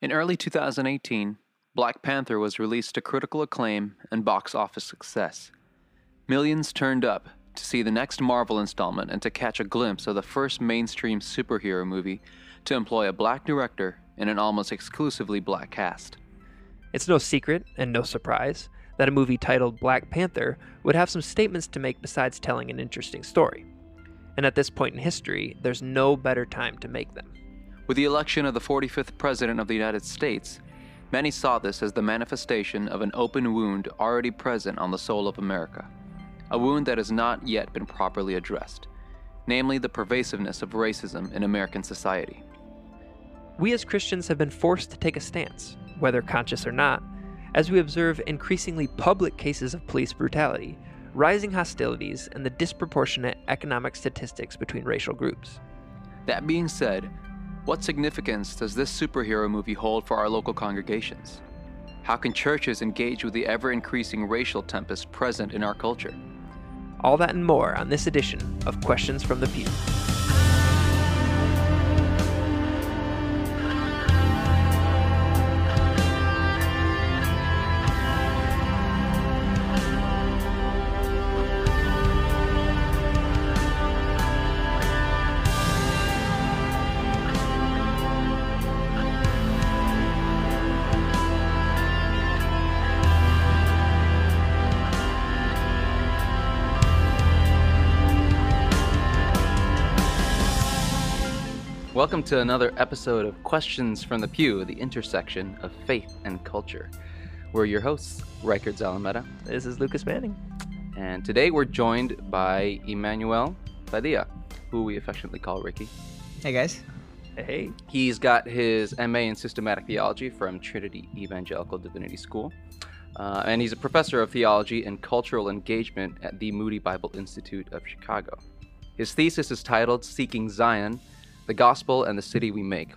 In early 2018, Black Panther was released to critical acclaim and box office success. Millions turned up to see the next Marvel installment and to catch a glimpse of the first mainstream superhero movie to employ a black director in an almost exclusively black cast. It's no secret and no surprise that a movie titled Black Panther would have some statements to make besides telling an interesting story. And at this point in history, there's no better time to make them. With the election of the 45th President of the United States, many saw this as the manifestation of an open wound already present on the soul of America, a wound that has not yet been properly addressed, namely the pervasiveness of racism in American society. We as Christians have been forced to take a stance, whether conscious or not, as we observe increasingly public cases of police brutality, rising hostilities, and the disproportionate economic statistics between racial groups. That being said, what significance does this superhero movie hold for our local congregations? How can churches engage with the ever-increasing racial tempest present in our culture? All that and more on this edition of Questions from the Pew. Welcome to another episode of Questions from the Pew, the intersection of faith and culture. We're your hosts, Rikert Zalameda. This is Lucas Manning. And today we're joined by Emmanuel Padilla, who we affectionately call Ricky. Hey, guys. Hey. He's got his MA in Systematic Theology from Trinity Evangelical Divinity School. And he's a professor of theology and cultural engagement at the Moody Bible Institute of Chicago. His thesis is titled Seeking Zion, the Gospel and the City We Make.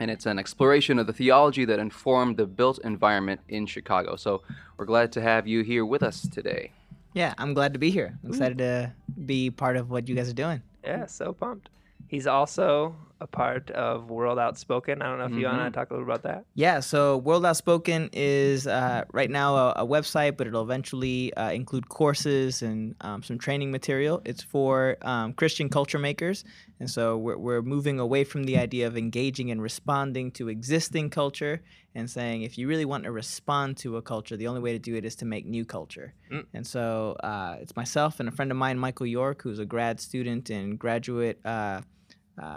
And it's an exploration of the theology that informed the built environment in Chicago. So we're glad to have you here with us today. Yeah, I'm glad to be here. I'm excited to be part of what you guys are doing. Yeah, so pumped. He's also a part of World Outspoken. I don't know if you want to talk a little about that. Yeah, so World Outspoken is right now a website, but it'll eventually include courses and some training material. It's for Christian culture makers. And so we're moving away from the idea of engaging and responding to existing culture and saying, if you really want to respond to a culture, the only way to do it is to make new culture. And so it's myself and a friend of mine, Michael York, who's a grad student and graduate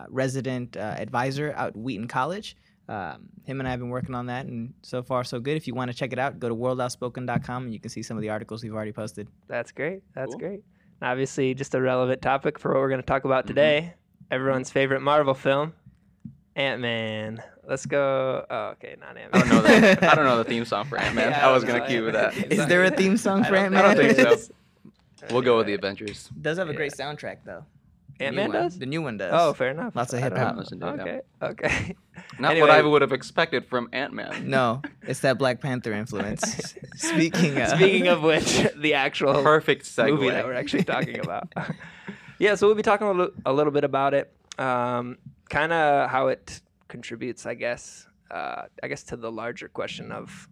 resident advisor out at Wheaton College. Him and I have been working on that, and so far so good. If you want to check it out, go to worldoutspoken.com and you can see some of the articles we've already posted. That's great. That's cool. Great. And obviously, just a relevant topic for what we're going to talk about today. Everyone's favorite Marvel film, Ant-Man. Let's go. Oh, okay, not Ant-Man. I don't know the theme song for Ant-Man. Yeah, I was going to cue that. Is there a theme song for Ant-Man? I don't think so. We'll go with the Avengers. Does have a great soundtrack, though. Ant-Man does? The new one does. Oh, fair enough. Lots of hip-hop. Okay. Anyway, what I would have expected from Ant-Man. No, it's that Black Panther influence. Speaking of which, the actual perfect segue movie that we're actually talking about. Yeah, so we'll be talking a little bit about it, kind of how it contributes, I guess to the larger question of,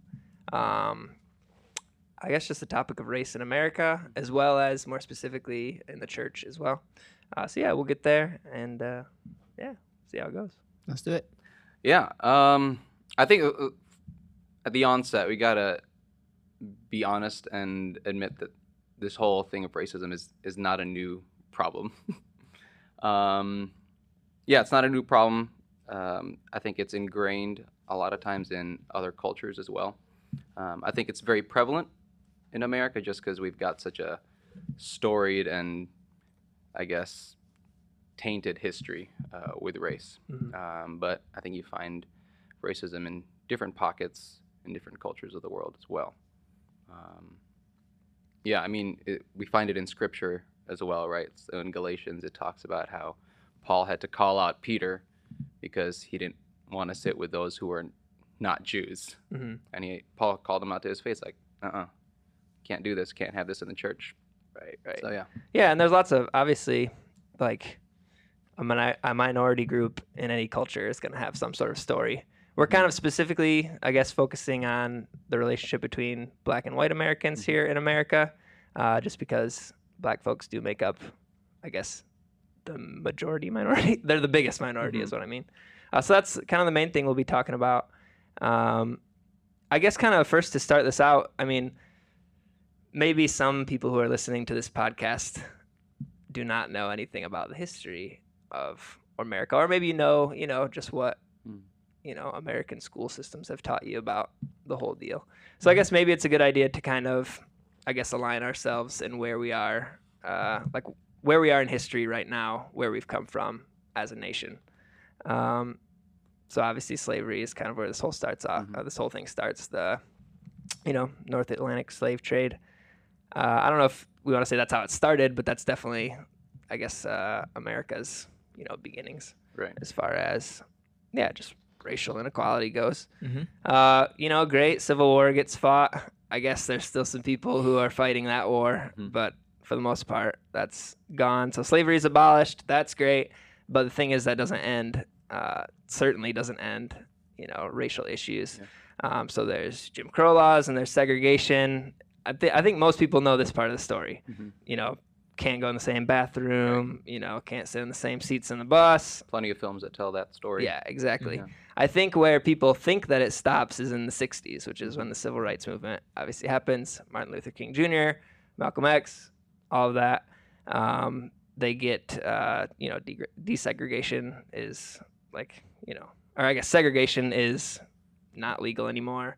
just the topic of race in America, as well as more specifically in the church as well. We'll get there and, see how it goes. Let's do it. Yeah, I think at the onset, we got to be honest and admit that this whole thing of racism is not a new problem. It's not a new problem. I think it's ingrained a lot of times in other cultures as well. I think it's very prevalent in America just because we've got such a storied and, I guess, tainted history with race. But I think you find racism in different pockets in different cultures of the world as well. We find it in Scripture as well, right? So in Galatians, it talks about how Paul had to call out Peter because he didn't want to sit with those who were not Jews. And Paul called him out to his face, like, can't do this, can't have this in the church. Right. So, yeah, and there's lots of, obviously, like, a minority group in any culture is going to have some sort of story we're kind of specifically, I guess, focusing on the relationship between Black and white Americans here in America, just because Black folks do make up, I guess, the majority minority. They're the biggest minority, is what I mean. So that's kind of the main thing we'll be talking about. I guess kind of first to start this out, I mean, maybe some people who are listening to this podcast do not know anything about the history of America, or maybe you know, just what, you know, American school systems have taught you about the whole deal. So I guess maybe it's a good idea to kind of, I guess, align ourselves in where we are, like where we are in history right now, where we've come from as a nation. So obviously slavery is kind of where this whole starts off. This whole thing starts, the, you know, North Atlantic slave trade. I don't know if we want to say that's how it started, but that's definitely, I guess, America's, you know, beginnings, right? As far as, yeah, just racial inequality goes. You know, great Civil War gets fought. I guess there's still some people who are fighting that war, but for the most part, that's gone. So slavery is abolished. That's great. But the thing is, that doesn't end. Certainly doesn't end, you know, racial issues. So there's Jim Crow laws and there's segregation. I think most people know this part of the story. You know, can't go in the same bathroom. You know, can't sit in the same seats in the bus. Plenty of films that tell that story. Yeah, exactly. I think where people think that it stops is in the 60s, which is when the Civil Rights Movement obviously happens. Martin Luther King Jr., Malcolm X, all of that. They get, you know, desegregation is like, you know, or I guess segregation is not legal anymore.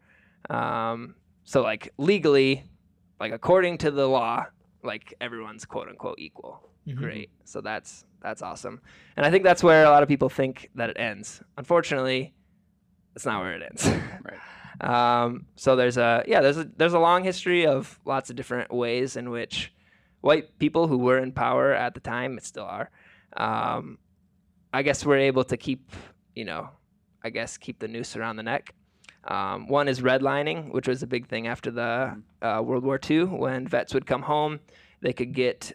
So like legally, like according to the law, like everyone's quote unquote equal. Great. So that's awesome. And I think that's where a lot of people think that it ends. Unfortunately, that's not where it ends. So there's a, yeah, there's a long history of lots of different ways in which white people who were in power at the time, it still are, I guess we're able to keep, you know, I guess keep the noose around the neck. One is redlining, which was a big thing after the World War II, when vets would come home. They could get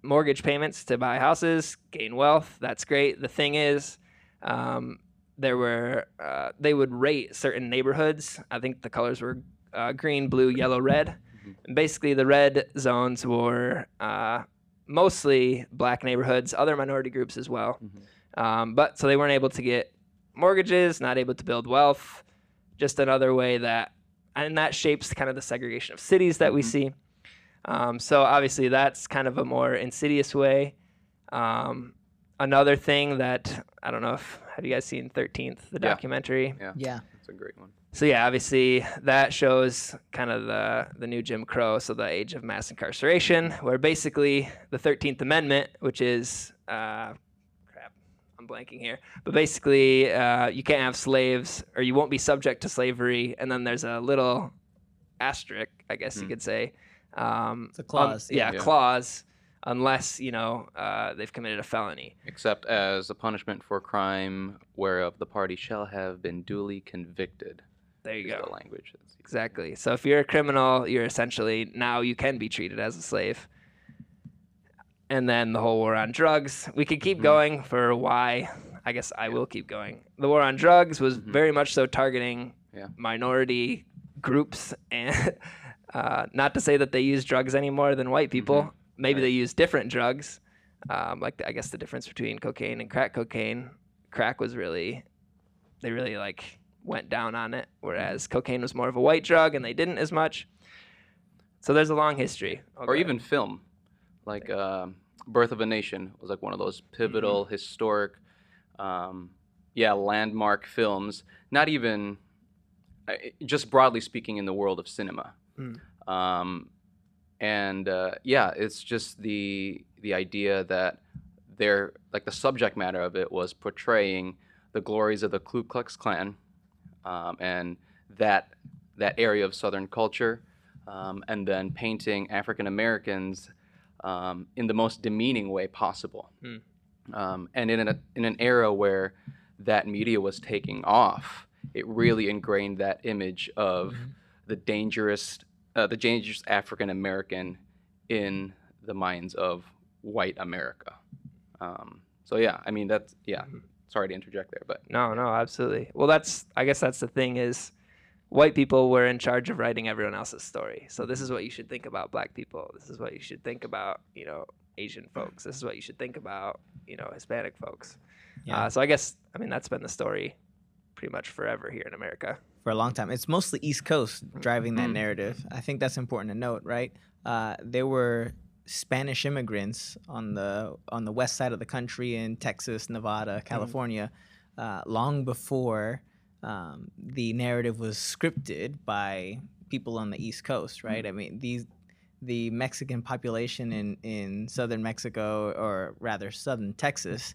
mortgage payments to buy houses, gain wealth. That's great. The thing is, they would rate certain neighborhoods. I think the colors were green, blue, yellow, red. Basically, the red zones were mostly Black neighborhoods, other minority groups as well. But so they weren't able to get mortgages, not able to build wealth. Just another way that, and that shapes kind of the segregation of cities that we see. So obviously, that's kind of a more insidious way. Another thing that, I don't know if, have you guys seen 13th, the documentary? Yeah. That's a great one. So yeah, obviously that shows kind of the new Jim Crow, so the age of mass incarceration, where basically the 13th Amendment, which is, crap, I'm blanking here, but basically you can't have slaves, or you won't be subject to slavery, and then there's a little asterisk, I guess you could say. It's a clause. Clause, unless, you know, they've committed a felony. Except as a punishment for crime whereof the party shall have been duly convicted. There you go. The language. Exactly. So if you're a criminal, you're essentially, now you can be treated as a slave. And then the whole war on drugs. We could keep going for why. I guess I will keep going. The war on drugs was very much so targeting minority groups. And not to say that they use drugs any more than white people. Maybe they use different drugs. Like, I guess the difference between cocaine and crack cocaine. Crack was really, they really like went down on it, whereas cocaine was more of a white drug and they didn't as much. So there's a long history. Or even film, like Birth of a Nation was like one of those pivotal, historic, landmark films, not even, just broadly speaking in the world of cinema. It's just the idea that they're, like the subject matter of it was portraying the glories of the Ku Klux Klan, and that area of Southern culture, and then painting African Americans in the most demeaning way possible, and in an era where that media was taking off, it really ingrained that image of the dangerous African American in the minds of white America. So yeah, I mean that's sorry to interject there, but no, absolutely. Well, I guess that's the thing is, white people were in charge of writing everyone else's story. So this is what you should think about black people. This is what you should think about, Asian folks. This is what you should think about, Hispanic folks. Yeah. So I guess, that's been the story pretty much forever here in America. For a long time. It's mostly East Coast driving that narrative. I think that's important to note, right? There were Spanish immigrants on the west side of the country in Texas, Nevada, California, long before the narrative was scripted by people on the East Coast, right? I mean, the Mexican population in southern Mexico, or rather southern Texas,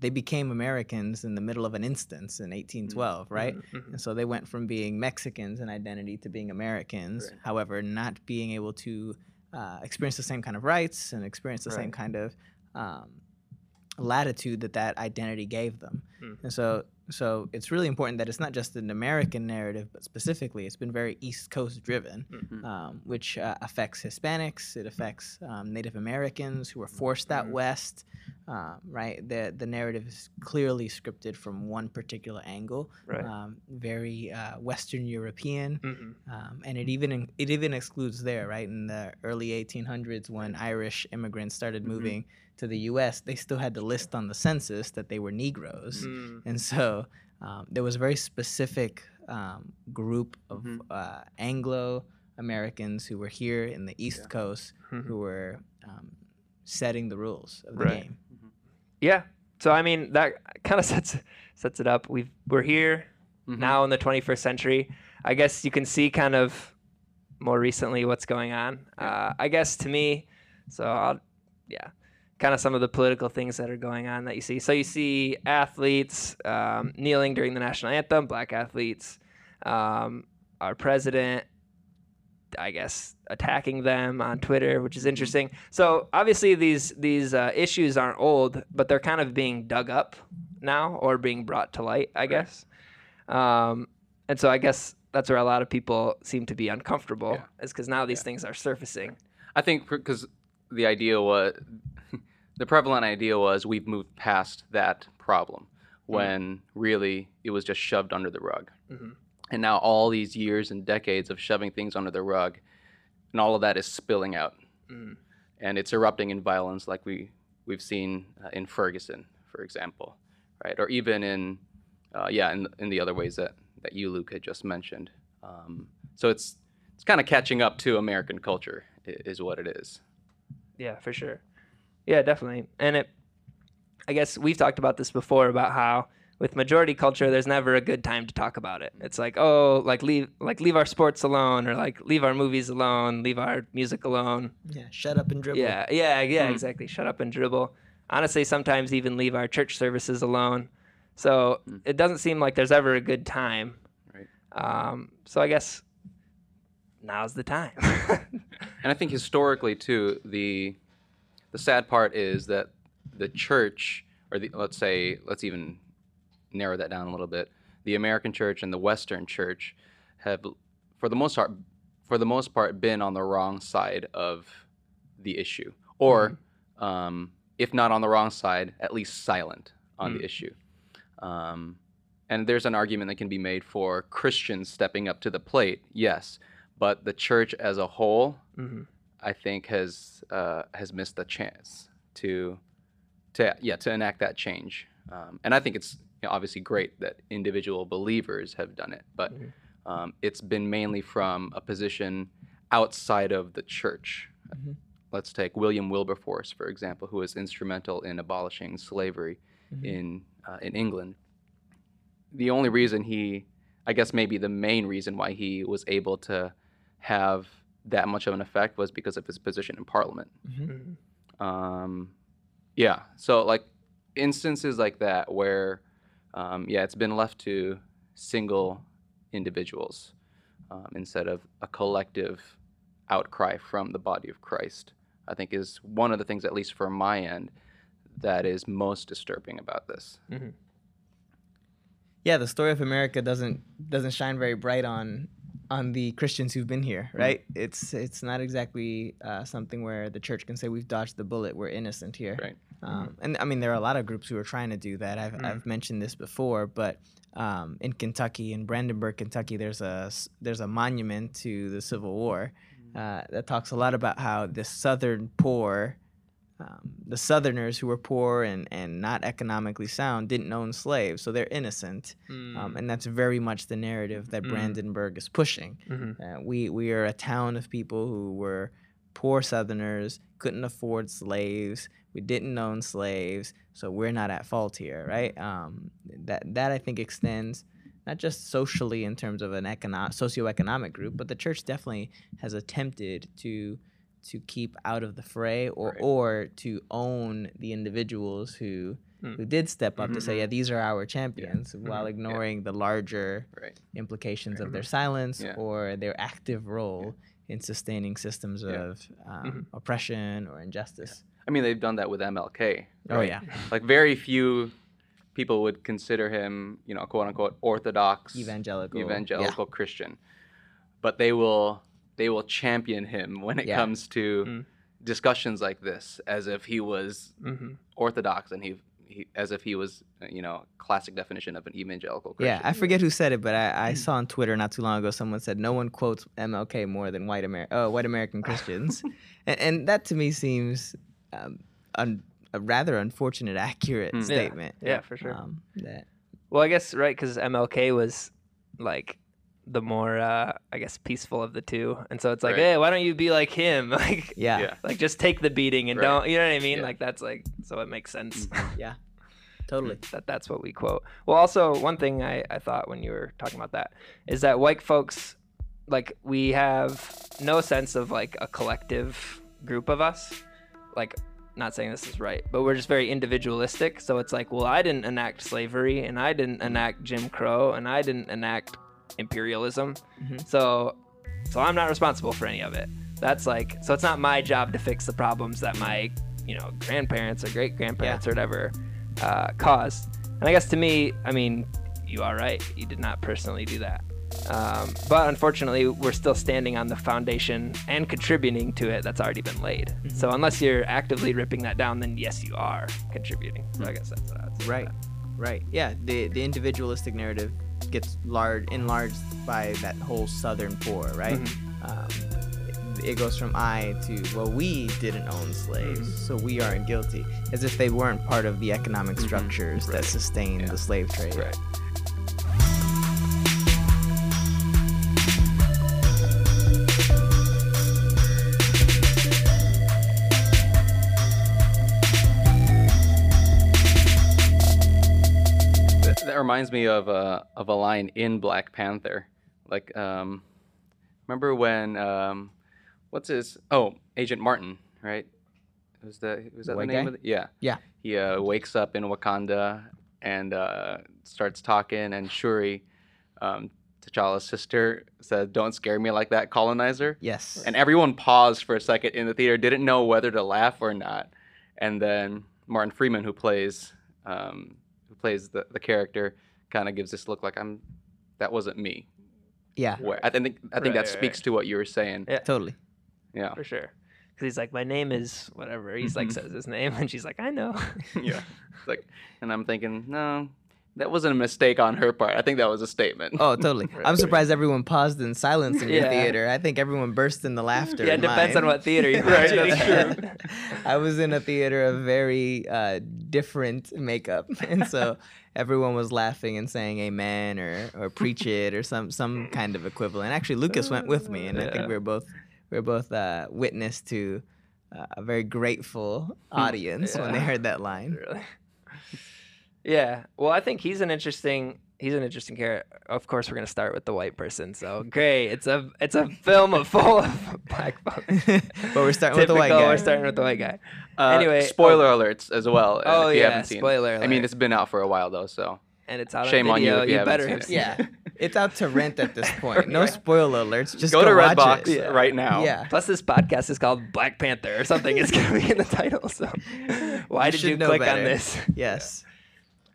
they became Americans in the middle of an instance in 1812, right? And so they went from being Mexicans in identity to being Americans, right. However, not being able to experience the same kind of rights and experience the right. same kind of latitude that identity gave them. And so it's really important that it's not just an American narrative, but specifically it's been very East Coast driven, which affects Hispanics, it affects Native Americans who were forced out west, right? The narrative is clearly scripted from one particular angle, right. Very Western European, and it even excludes there, right? In the early 1800s when Irish immigrants started moving to the U.S., they still had to list on the census that they were Negroes. And so there was a very specific group of Anglo-Americans who were here in the East Coast who were setting the rules of the right. game. Yeah. So, that kind of sets it up. We're here now in the 21st century. I guess you can see kind of more recently what's going on. I guess to me, kind of some of the political things that are going on that you see. So you see athletes kneeling during the national anthem, black athletes, our president, I guess, attacking them on Twitter, which is interesting. So obviously these issues aren't old, but they're kind of being dug up now or being brought to light, I guess. And so I guess that's where a lot of people seem to be uncomfortable is because now these things are surfacing. I think because the idea was... The prevalent idea was we've moved past that problem when really it was just shoved under the rug. And now all these years and decades of shoving things under the rug and all of that is spilling out. And it's erupting in violence like we've seen in Ferguson, for example, right? Or even in the other ways that you, Luke, had just mentioned. So it's kind of catching up to American culture is what it is. Yeah, for sure. Yeah, definitely. And I guess we've talked about this before about how with majority culture, there's never a good time to talk about it. It's like, leave our sports alone, or leave our movies alone, leave our music alone. Yeah, shut up and dribble. Yeah, exactly. Shut up and dribble. Honestly, sometimes even leave our church services alone. So it doesn't seem like there's ever a good time. Right. So I guess now's the time. And I think historically, too, the sad part is that the church, or let's even narrow that down a little bit. The American church and the Western church have, for the most part, been on the wrong side of the issue, or if not on the wrong side, at least silent on the issue. And there's an argument that can be made for Christians stepping up to the plate, yes, but the church as a whole. I think has missed the chance to enact that change, and I think it's obviously great that individual believers have done it, but it's been mainly from a position outside of the church. Let's take William Wilberforce, for example, who was instrumental in abolishing slavery in England. The only reason the main reason why he was able to have that much of an effect was because of his position in Parliament. So instances like that where, it's been left to single individuals instead of a collective outcry from the body of Christ, I think is one of the things, at least from my end, that is most disturbing about this. Yeah, the story of America doesn't shine very bright on on the Christians who've been here, right? It's not exactly something where the church can say we've dodged the bullet, we're innocent here. Right. And I mean, there are a lot of groups who are trying to do that. I've mentioned this before, but in Kentucky, in Brandenburg, Kentucky, there's a monument to the Civil War that talks a lot about how the Southern poor, the Southerners who were poor and not economically sound didn't own slaves, so they're innocent. And that's very much the narrative that Brandenburg is pushing. We are a town of people who were poor Southerners, couldn't afford slaves, we didn't own slaves, so we're not at fault here, right? That I think extends not just socially in terms of an socioeconomic group, but the church definitely has attempted to keep out of the fray or to own the individuals who did step up to say, yeah, these are our champions, while ignoring the larger implications of their silence or their active role in sustaining systems of oppression or injustice. I mean, they've done that with MLK. Right? Oh, yeah. Like, very few people would consider him, you know, quote unquote, orthodox, evangelical Christian, but they will champion him when it comes to discussions like this, as if he was orthodox and he as if he was, you know, classic definition of an evangelical Christian. Yeah, I forget who said it, but I saw on Twitter not too long ago, someone said, no one quotes MLK more than white American Christians. and that to me seems a rather unfortunate, accurate statement. Yeah, for sure. Well, I guess, right, because MLK was like the more I guess peaceful of the two, and so it's like, hey, why don't you be like him? Like, like just take the beating and don't, you know what I mean? Like, that's like, so it makes sense. Yeah, totally. That's what we quote. Well, also one thing I thought when you were talking about that is that white folks, like, we have no sense of like a collective group of us. Like, not saying this is right, but we're just very individualistic. So it's like, well, I didn't enact slavery, and I didn't enact Jim Crow, and I didn't enact imperialism, so I'm not responsible for any of it. That's like, so it's not my job to fix the problems that my, you know, grandparents or great grandparents or whatever caused. And I guess, to me, I mean, you are right, you did not personally do that, but unfortunately we're still standing on the foundation and contributing to it that's already been laid. So unless you're actively ripping that down, then yes, you are contributing. So I guess that's what I would say. Right Yeah, the individualistic narrative gets enlarged by that whole Southern poor, right? It goes from I to, well, we didn't own slaves, so we aren't guilty, as if they weren't part of the economic structures that sustained the slave trade. Right. Reminds me of a line in Black Panther, like, remember when Agent Martin, right? Was that the name of it? Yeah. He wakes up in Wakanda and starts talking, and Shuri, T'Challa's sister, said, "Don't scare me like that, colonizer." Yes. And everyone paused for a second in the theater, didn't know whether to laugh or not, and then Martin Freeman, who plays the character, kind of gives this look like, that wasn't me. Yeah. I think that speaks to what you were saying. Yeah, totally. Yeah. For sure. Because he's like, my name is whatever. He's like, says his name, and she's like, I know. Yeah. It's like, and I'm thinking, no, that wasn't a mistake on her part. I think that was a statement. Oh, totally. I'm surprised everyone paused in silence in your theater. I think everyone burst into laughter. Yeah, it depends on what theater you're in. That's true. I was in a theater of very different makeup, and so everyone was laughing and saying amen or preach it or some kind of equivalent. Actually, Lucas went with me, and I think we were both witness to a very grateful audience when they heard that line. Really. Yeah, well, I think he's an interesting character. Of course, we're gonna start with the white person. So great, it's a film full of black folks. But we're starting with the white guy. Anyway, spoiler alerts as well. Oh, if you haven't seen spoiler alert. I mean, it's been out for a while though, so. And it's out. Shame on you if you haven't seen it. Yeah, it's out to rent at this point. No spoiler alerts. Just go to Redbox right now. Yeah. Plus, this podcast is called Black Panther or something. It's gonna be in the title. So why did you click on this? Yes.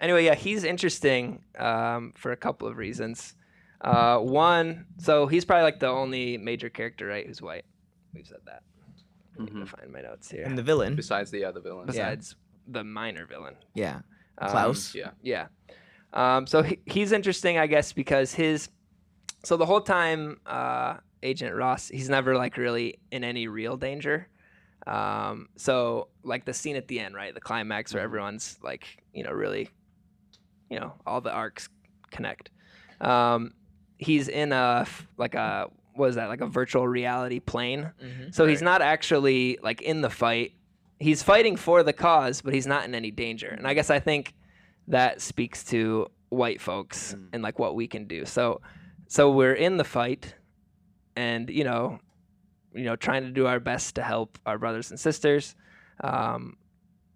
Anyway, yeah, he's interesting for a couple of reasons. One, so he's probably like the only major character, right, who's white. We've said that. I need to find my notes here. And the villain. Besides the other villain. Besides the minor villain. Yeah. Klaue. Yeah. So he's interesting, I guess, because his... So the whole time, Agent Ross, he's never like really in any real danger. So like the scene at the end, right? The climax where everyone's like, you know, really, you know, all the arcs connect. He's in a what is that? Like a virtual reality plane. Mm-hmm. So he's not actually like in the fight. He's fighting for the cause, but he's not in any danger. And I guess I think that speaks to white folks and like what we can do. So we're in the fight, and you know, trying to do our best to help our brothers and sisters who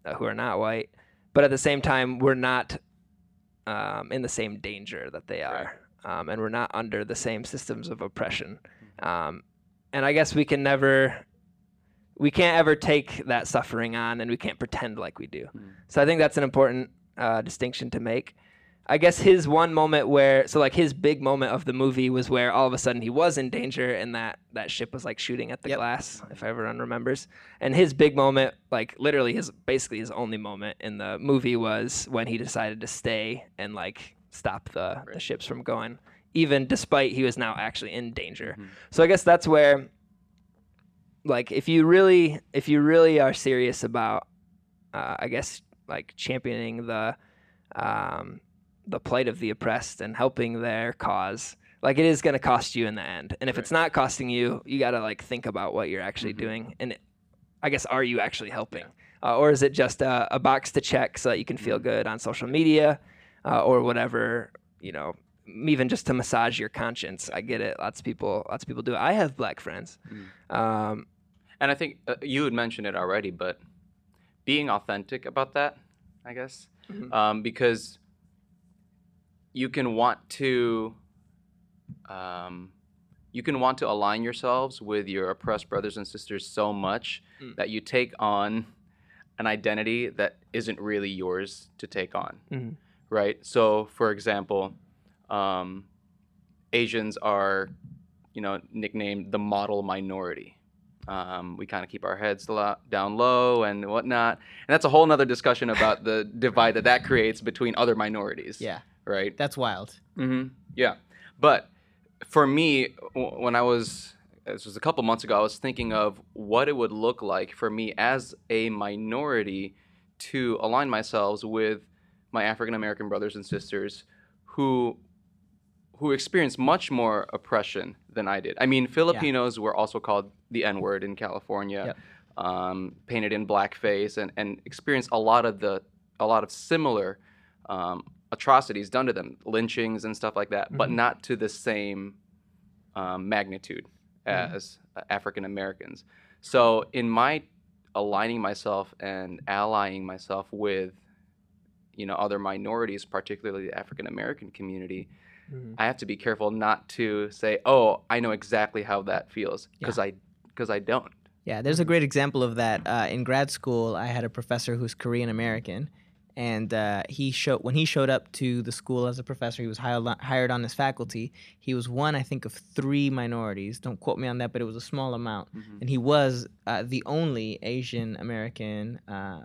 are not white, but at the same time, we're not in the same danger that they are, and we're not under the same systems of oppression. And I guess we can't ever take that suffering on, and we can't pretend like we do. So I think that's an important distinction to make. I guess his one moment where, so like his big moment of the movie was where all of a sudden he was in danger and that ship was like shooting at the glass, if everyone remembers. And his big moment, like literally basically his only moment in the movie was when he decided to stay and like stop the ships from going, even despite he was now actually in danger. So I guess that's where, like, if you really are serious about, I guess like championing the plight of the oppressed and helping their cause, like it is going to cost you in the end. And if it's not costing you, you got to like think about what you're actually doing. And I guess, are you actually helping? Or is it just a box to check so that you can feel good on social media or whatever, you know, even just to massage your conscience. I get it. Lots of people do it. I have black friends. And I think you had mentioned it already, but being authentic about that, I guess, because you can want to align yourselves with your oppressed brothers and sisters so much that you take on an identity that isn't really yours to take on, right? So, for example, Asians are, you know, nicknamed the model minority. We kind of keep our heads down low and whatnot, and that's a whole nother discussion about the divide that creates between other minorities. Yeah. Right. That's wild. Yeah. But for me, when this was a couple months ago, I was thinking of what it would look like for me as a minority to align myself with my African-American brothers and sisters who experienced much more oppression than I did. I mean, Filipinos were also called the N-word in California, painted in blackface, and experienced a lot of similar atrocities done to them, lynchings and stuff like that, but not to the same magnitude as African Americans. So in my aligning myself and allying myself with, you know, other minorities, particularly the African American community, I have to be careful not to say, oh, I know exactly how that feels, because I don't. Yeah, there's a great example of that. In grad school, I had a professor who's Korean American. And when he showed up to the school as a professor, he was hired on as faculty. He was one, I think, of three minorities. Don't quote me on that, but it was a small amount. And he was the only Asian American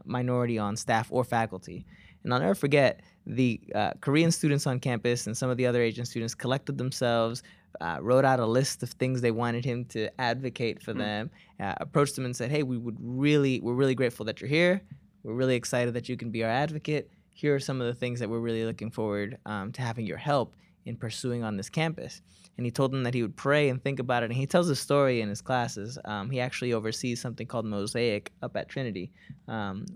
minority on staff or faculty. And I'll never forget, the Korean students on campus and some of the other Asian students collected themselves, wrote out a list of things they wanted him to advocate for them, approached him and said, hey, we're really grateful that you're here. We're really excited that you can be our advocate. Here are some of the things that we're really looking forward to having your help in pursuing on this campus. And he told them that he would pray and think about it. And he tells a story in his classes. He actually oversees something called Mosaic up at Trinity,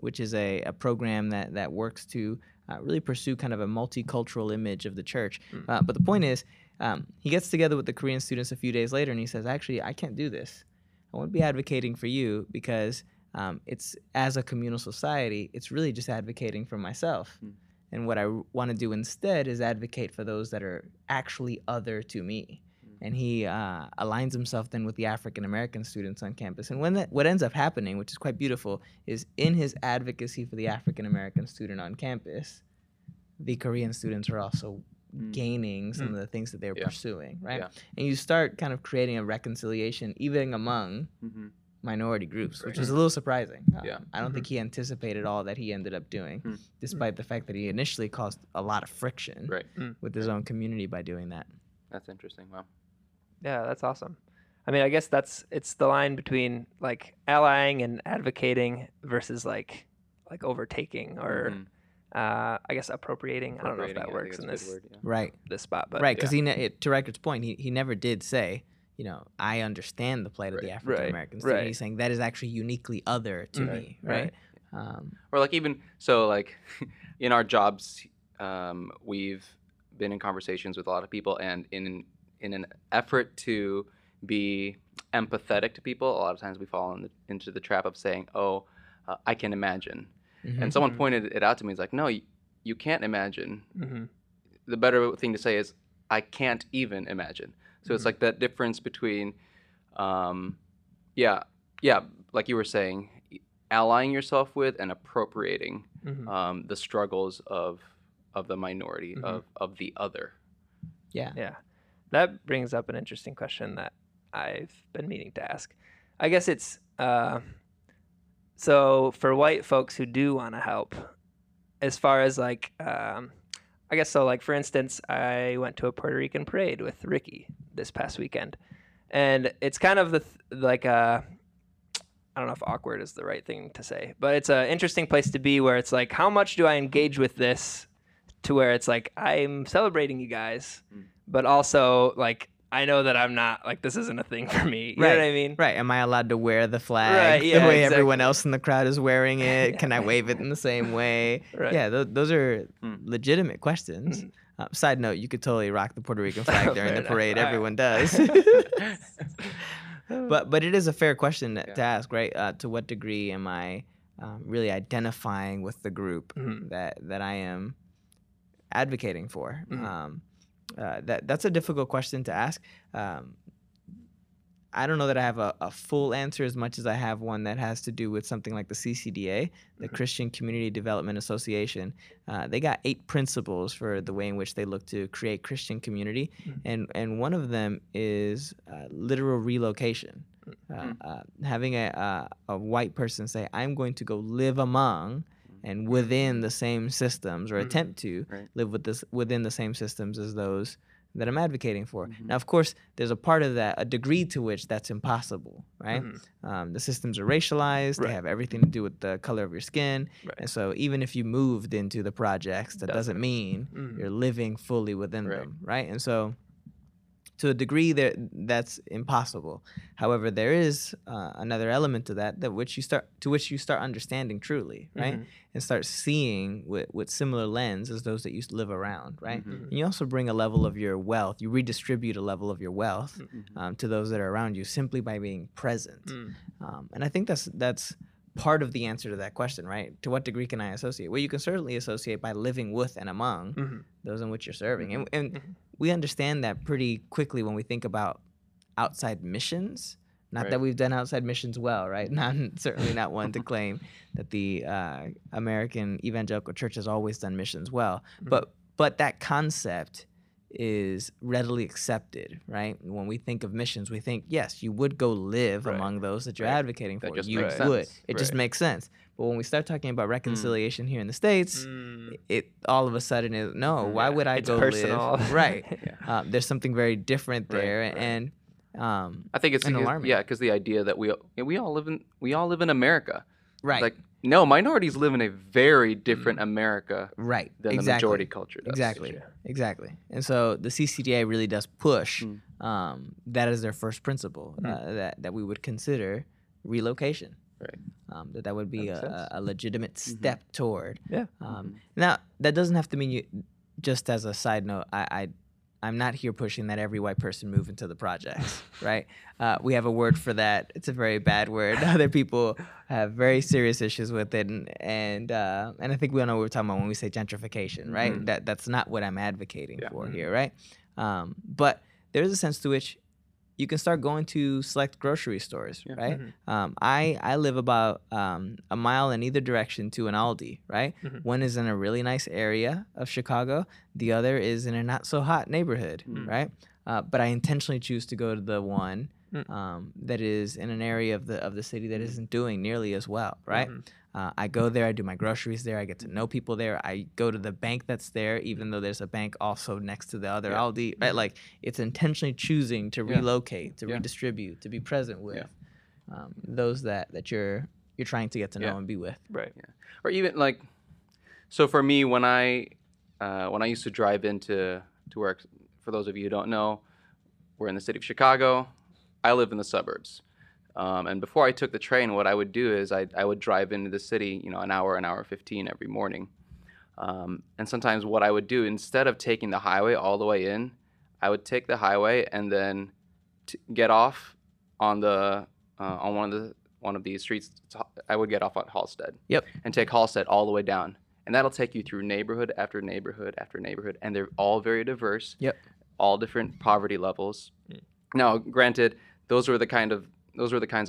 which is a program that works to really pursue kind of a multicultural image of the church. But the point is, he gets together with the Korean students a few days later, and he says, actually, I can't do this. I won't be advocating for you because... it's as a communal society, it's really just advocating for myself. And what I want to do instead is advocate for those that are actually other to me. And he aligns himself then with the African-American students on campus. And what ends up happening, which is quite beautiful, is in his advocacy for the African-American student on campus, the Korean students are also gaining some of the things that they were pursuing, right? Yeah. And you start kind of creating a reconciliation even among minority groups, which was a little surprising. I don't think he anticipated all that he ended up doing, despite the fact that he initially caused a lot of friction with his own community by doing that. That's interesting. Wow. Yeah, that's awesome. I mean, I guess it's the line between like allying and advocating versus like overtaking or I guess appropriating. I don't know if that works in this word, this spot, but right, because to Rikert's point, he never did say, you know, I understand the plight of the African American. So he's saying that is actually uniquely other to me, right? Or like even so, like in our jobs, we've been in conversations with a lot of people, and in an effort to be empathetic to people, a lot of times we fall into the trap of saying, "Oh, I can imagine." And someone pointed it out to me. It's like, no, you can't imagine. The better thing to say is, I can't even imagine. So it's like that difference between, like you were saying, allying yourself with and appropriating the struggles of the minority, of the other. Yeah. Yeah. That brings up an interesting question that I've been meaning to ask. I guess it's... So for white folks who do want to help, as far as like, I guess so, like for instance, I went to a Puerto Rican parade with Ricky this past weekend, and it's kind of I don't know if awkward is the right thing to say, but it's an interesting place to be where it's like, how much do I engage with this to where it's like, I'm celebrating you guys, but also like, I know that I'm not, like, this isn't a thing for me. You know what I mean? Right. Am I allowed to wear the flag the way everyone else in the crowd is wearing it? Can I wave it in the same way? Yeah, those are legitimate questions. Side note, you could totally rock the Puerto Rican flag during the parade. Everyone does. But it is a fair question to ask, right? To what degree am I really identifying with the group that I am advocating for? That's a difficult question to ask. I don't know that I have a full answer as much as I have one that has to do with something like the CCDA, the Christian Community Development Association. They got 8 principles for the way in which they look to create Christian community, and one of them is literal relocation. Having a white person say, I'm going to go live among and within the same systems, or attempt to live within the same systems as those that I'm advocating for. Now, of course, there's a part of that, a degree to which that's impossible, right? The systems are racialized. They have everything to do with the color of your skin. And so even if you moved into the projects, that doesn't mean you're living fully within them, right? And so to a degree, that's impossible. However, there is another element to which you start understanding truly, right? And start seeing with similar lens as those that you live around, right? And you also bring a level of your wealth. You redistribute a level of your wealth to those that are around you simply by being present. And I think that's part of the answer to that question, right? To what degree can I associate? Well, you can certainly associate by living with and among those in which you're serving. And we understand that pretty quickly when we think about outside missions. Not that we've done outside missions well, right? Certainly not one to claim that the American Evangelical Church has always done missions well. But that concept is readily accepted, right? When we think of missions, we think, yes, you would go live among those that you're advocating for. It just makes sense. But when we start talking about reconciliation here in the States, it all of a sudden is, no, why would I go personal. Live? Right. There's something very different there, and I think it's alarming. Yeah, because the idea that we all live in America. Right. It's like, no, minorities live in a very different America than the majority culture does. Exactly. And so the CCDA really does push that as their first principle, that we would consider relocation. That would be a legitimate step toward. Now, that doesn't have to mean you, just as a side note, I'm not here pushing that every white person move into the projects, right? We have a word for that. It's a very bad word. Other people have very serious issues with it, and I think we all know what we're talking about when we say gentrification, right? That's not what I'm advocating for here, right? But there is a sense to which you can start going to select grocery stores, yeah. right? Mm-hmm. I live about a mile in either direction to an Aldi, right? Mm-hmm. One is in a really nice area of Chicago. The other is in a not so hot neighborhood, mm-hmm. right? But I intentionally choose to go to the one that is in an area of the city that mm-hmm. isn't doing nearly as well, right? Mm-hmm. I go there, I do my groceries there, I get to know people there, I go to the bank that's there, even though there's a bank also next to the other yeah. Aldi, right? Like, it's intentionally choosing to yeah. relocate, to yeah. redistribute, to be present with yeah. Those that you're trying to get to know yeah. and be with. Right. Yeah. Or even, like, so for me, when I used to drive to work, for those of you who don't know, we're in the city of Chicago, I live in the suburbs. And before I took the train, what I would do is I would drive into the city, you know, an hour 15 every morning. And sometimes what I would do, instead of taking the highway all the way in, I would take the highway and then get off on the on one of the streets. I would get off at Halsted. Yep. And take Halsted all the way down, and that'll take you through neighborhood after neighborhood after neighborhood, and they're all very diverse. Yep. All different poverty levels. Mm. Now, granted, those were the kinds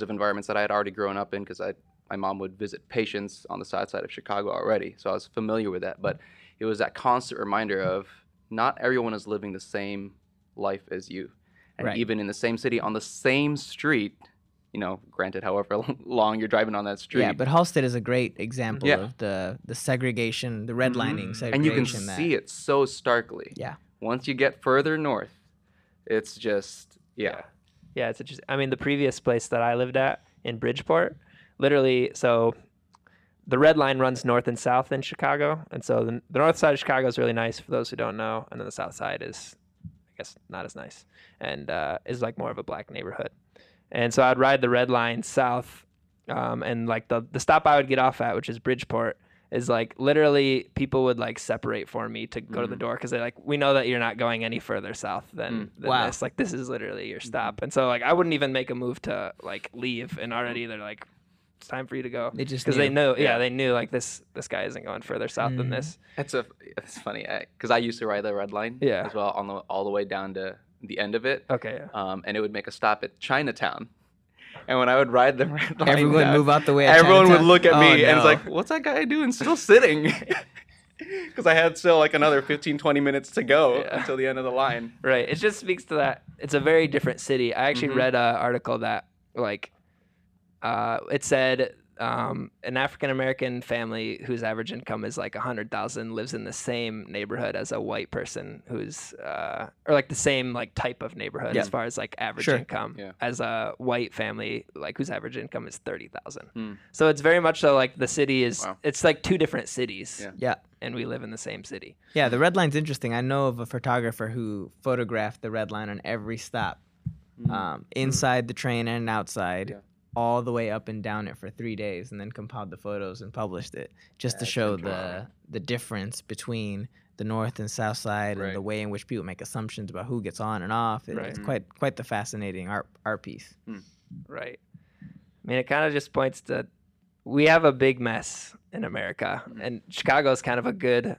of environments that I had already grown up in, because my mom would visit patients on the south side of Chicago already, so I was familiar with that. But it was that constant reminder of not everyone is living the same life as you. And right. even in the same city, on the same street, you know, granted, however long you're driving on that street. Yeah, but Halsted is a great example yeah. of the segregation, the redlining mm-hmm. segregation. And you can see it so starkly. Yeah. Once you get further north, it's just, yeah. yeah. Yeah, it's just, I mean, the previous place that I lived at in Bridgeport, literally, so the Red Line runs north and south in Chicago. And so the north side of Chicago is really nice for those who don't know. And then the south side is, I guess, not as nice, and is like more of a black neighborhood. And so I'd ride the Red Line south, and like the stop I would get off at, which is Bridgeport, is like literally people would like separate for me to go mm. to the door, because they're like, we know that you're not going any further south than wow. this. Like, this is literally your stop. And so like I wouldn't even make a move to like leave, and already they're like, it's time for you to go. They just because they know, yeah, they knew like this guy isn't going further south mm. than this. It's funny because I used to ride the Red Line yeah. as well on all the way down to the end of it. Okay. Yeah. And it would make a stop at Chinatown. And when I would ride the Red Line, everyone would move out the way. Everyone would look at me and it's like, what's that guy doing still sitting? Because I had still like another 15, 20 minutes to go yeah. until the end of the line. Right. It just speaks to that. It's a very different city. I actually mm-hmm. read an article that like it said an African-American family whose average income is like $100,000 lives in the same neighborhood as a white person who's or like the same like type of neighborhood yeah. as far as like average sure. income yeah. as a white family like whose average income is $30,000. Mm. So it's very much so like the city is wow. it's like two different cities. Yeah. yeah. And we live in the same city. Yeah, the Red Line's interesting. I know of a photographer who photographed the Red Line on every stop. Mm. Inside mm. the train and outside. Yeah. all the way up and down it for 3 days, and then compiled the photos and published it just to show the difference between the north and south side right. and the way in which people make assumptions about who gets on and off. Right. It's quite the fascinating art piece. Hmm. Right. I mean, it kind of just points to we have a big mess in America, mm-hmm. and Chicago is kind of a good,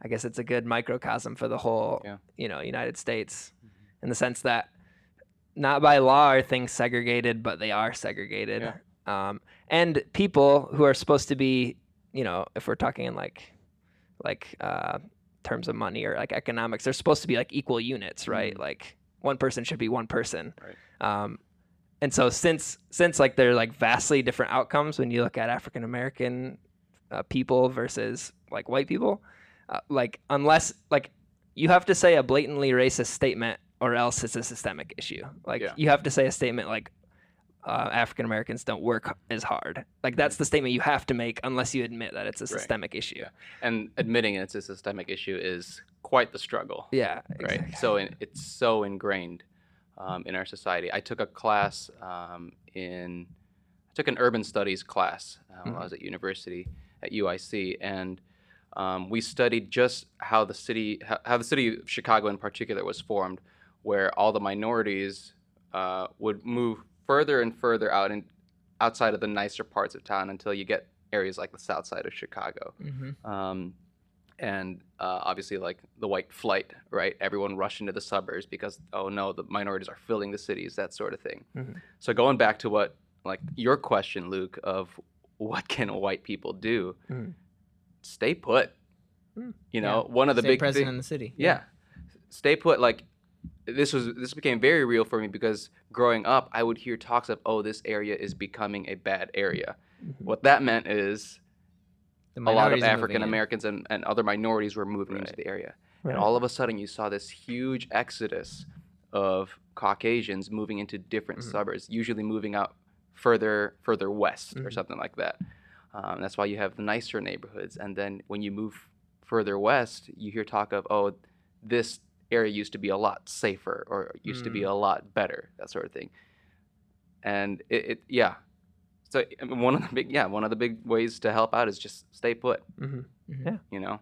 I guess it's a good microcosm for the whole yeah. you know, United States mm-hmm. in the sense that not by law are things segregated, but they are segregated. Yeah. And people who are supposed to be, you know, if we're talking in like terms of money or like economics, they're supposed to be like equal units, right? Mm-hmm. Like one person should be one person. Right. And so since like they're like vastly different outcomes when you look at African American people versus like white people, like unless like you have to say a blatantly racist statement, or else it's a systemic issue. Like yeah. you have to say a statement like African Americans don't work as hard. Like that's the statement you have to make unless you admit that it's a systemic right. issue. Yeah. And admitting it's a systemic issue is quite the struggle. Yeah. Exactly. Right. So it's so ingrained in our society. I took a class I took an urban studies class mm-hmm. when I was at university at UIC, and we studied just how the city of Chicago in particular was formed, where all the minorities would move further and further out and outside of the nicer parts of town until you get areas like the south side of Chicago. Mm-hmm. And obviously, like the white flight, right? Everyone rushed into the suburbs because, oh no, the minorities are filling the cities, that sort of thing. Mm-hmm. So going back to what, like your question, Luke, of what can white people do? Mm. Stay put. Mm. You know, yeah. One of the big present in the city. Yeah. Stay put. Like this became very real for me because growing up, I would hear talks of, oh, this area is becoming a bad area. Mm-hmm. What that meant is a lot of African Americans and other minorities were moving into the area. Right. And all of a sudden you saw this huge exodus of Caucasians moving into different suburbs, usually moving out further west or something like that. That's why you have nicer neighborhoods. And then when you move further west, you hear talk of, oh, this area used to be a lot safer or used to be a lot better, that sort of thing. And it so one of the big ways to help out is just stay put. Yeah, you know.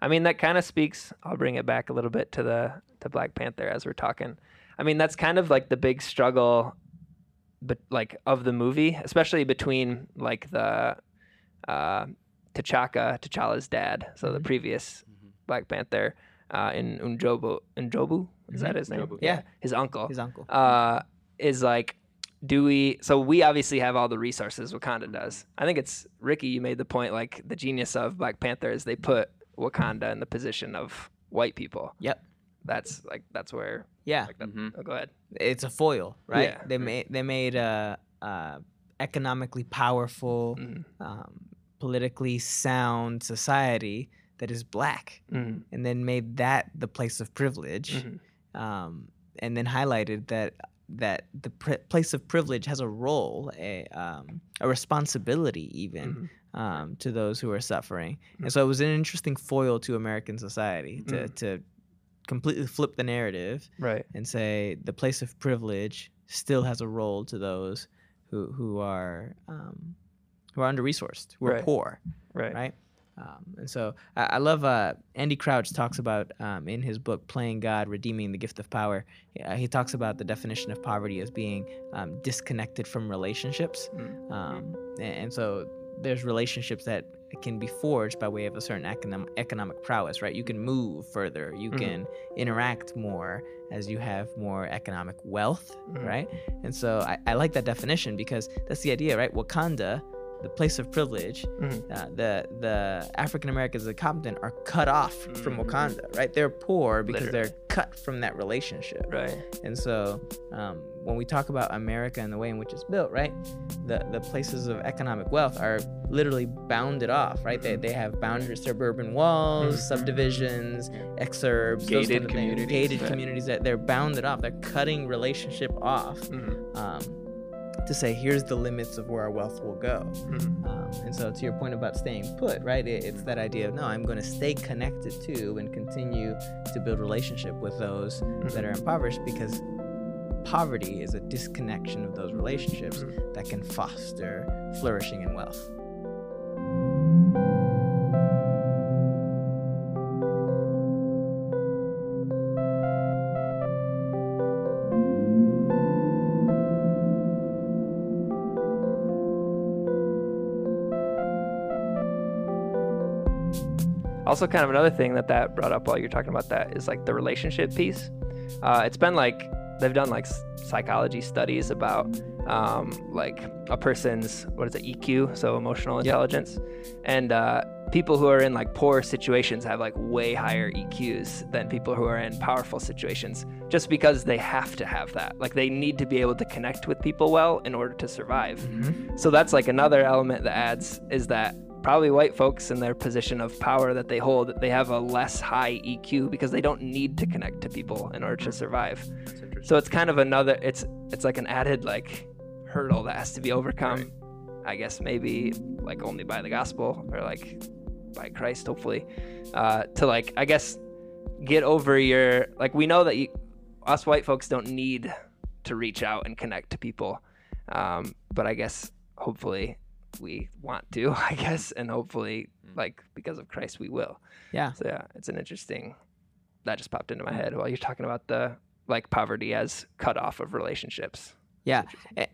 I mean, that kind of speaks. I'll bring it back a little bit to the Black Panther as we're talking. I mean, that's kind of like the big struggle, but like of the movie, especially between like the T'Challa's dad, so the previous Black Panther, in N'Jobu, is that his name? N'Jobu, yeah, his uncle. Is like. So we obviously have all the resources Wakanda does. I think it's, Ricky, you made the point, like the genius of Black Panther is they put Wakanda in the position of white people. Yep. That's where. Yeah. Like oh, go ahead. It's a foil, right? Yeah. They made economically powerful, politically sound society that is black and then made that the place of privilege and then highlighted that the place of privilege has a role, a responsibility even to those who are suffering. And so it was an interesting foil to American society to completely flip the narrative and say the place of privilege still has a role to those who are under-resourced, who are poor, right? And so I love Andy Crouch talks about in his book Playing God, Redeeming the Gift of Power. He talks about the definition of poverty as being disconnected from relationships. And so there's relationships that can be forged by way of a certain economic prowess, right? You can move further. You can interact more as you have more economic wealth, right? And so I like that definition because that's the idea, right? Wakanda, the place of privilege, the African Americans of Compton are cut off from Wakanda, right? They're poor because they're cut from that relationship. Right. And so when we talk about America and the way in which it's built, right, the places of economic wealth are literally bounded off, right? They have bounded suburban walls, subdivisions, exurbs, gated communities. Gated communities that they're bounded off. They're cutting relationship off. To say, here's the limits of where our wealth will go. And so to your point about staying put, right, it's that idea of, no, I'm going to stay connected to and continue to build relationship with those that are impoverished, because poverty is a disconnection of those relationships that can foster flourishing and wealth. Also, kind of another thing that brought up while you're talking about that is like the relationship piece. It's been like they've done like psychology studies about like a person's, what is it, EQ, so emotional intelligence, and people who are in like poor situations have like way higher EQs than people who are in powerful situations, just because they have to have that. Like they need to be able to connect with people well in order to survive. So that's like another element that adds, is that probably white folks in their position of power that they hold, they have a less high EQ because they don't need to connect to people in order to survive. So it's kind of another, it's like an added like hurdle that has to be overcome, I guess, maybe like only by the gospel or like by Christ, hopefully, to like, I guess, get over your, like, we know that us white folks don't need to reach out and connect to people. But I guess hopefully we want to, I guess, and hopefully, like, because of Christ, we will. Yeah. So yeah, it's an interesting, that just popped into my head while you're talking about the, like, poverty as cut off of relationships. Yeah,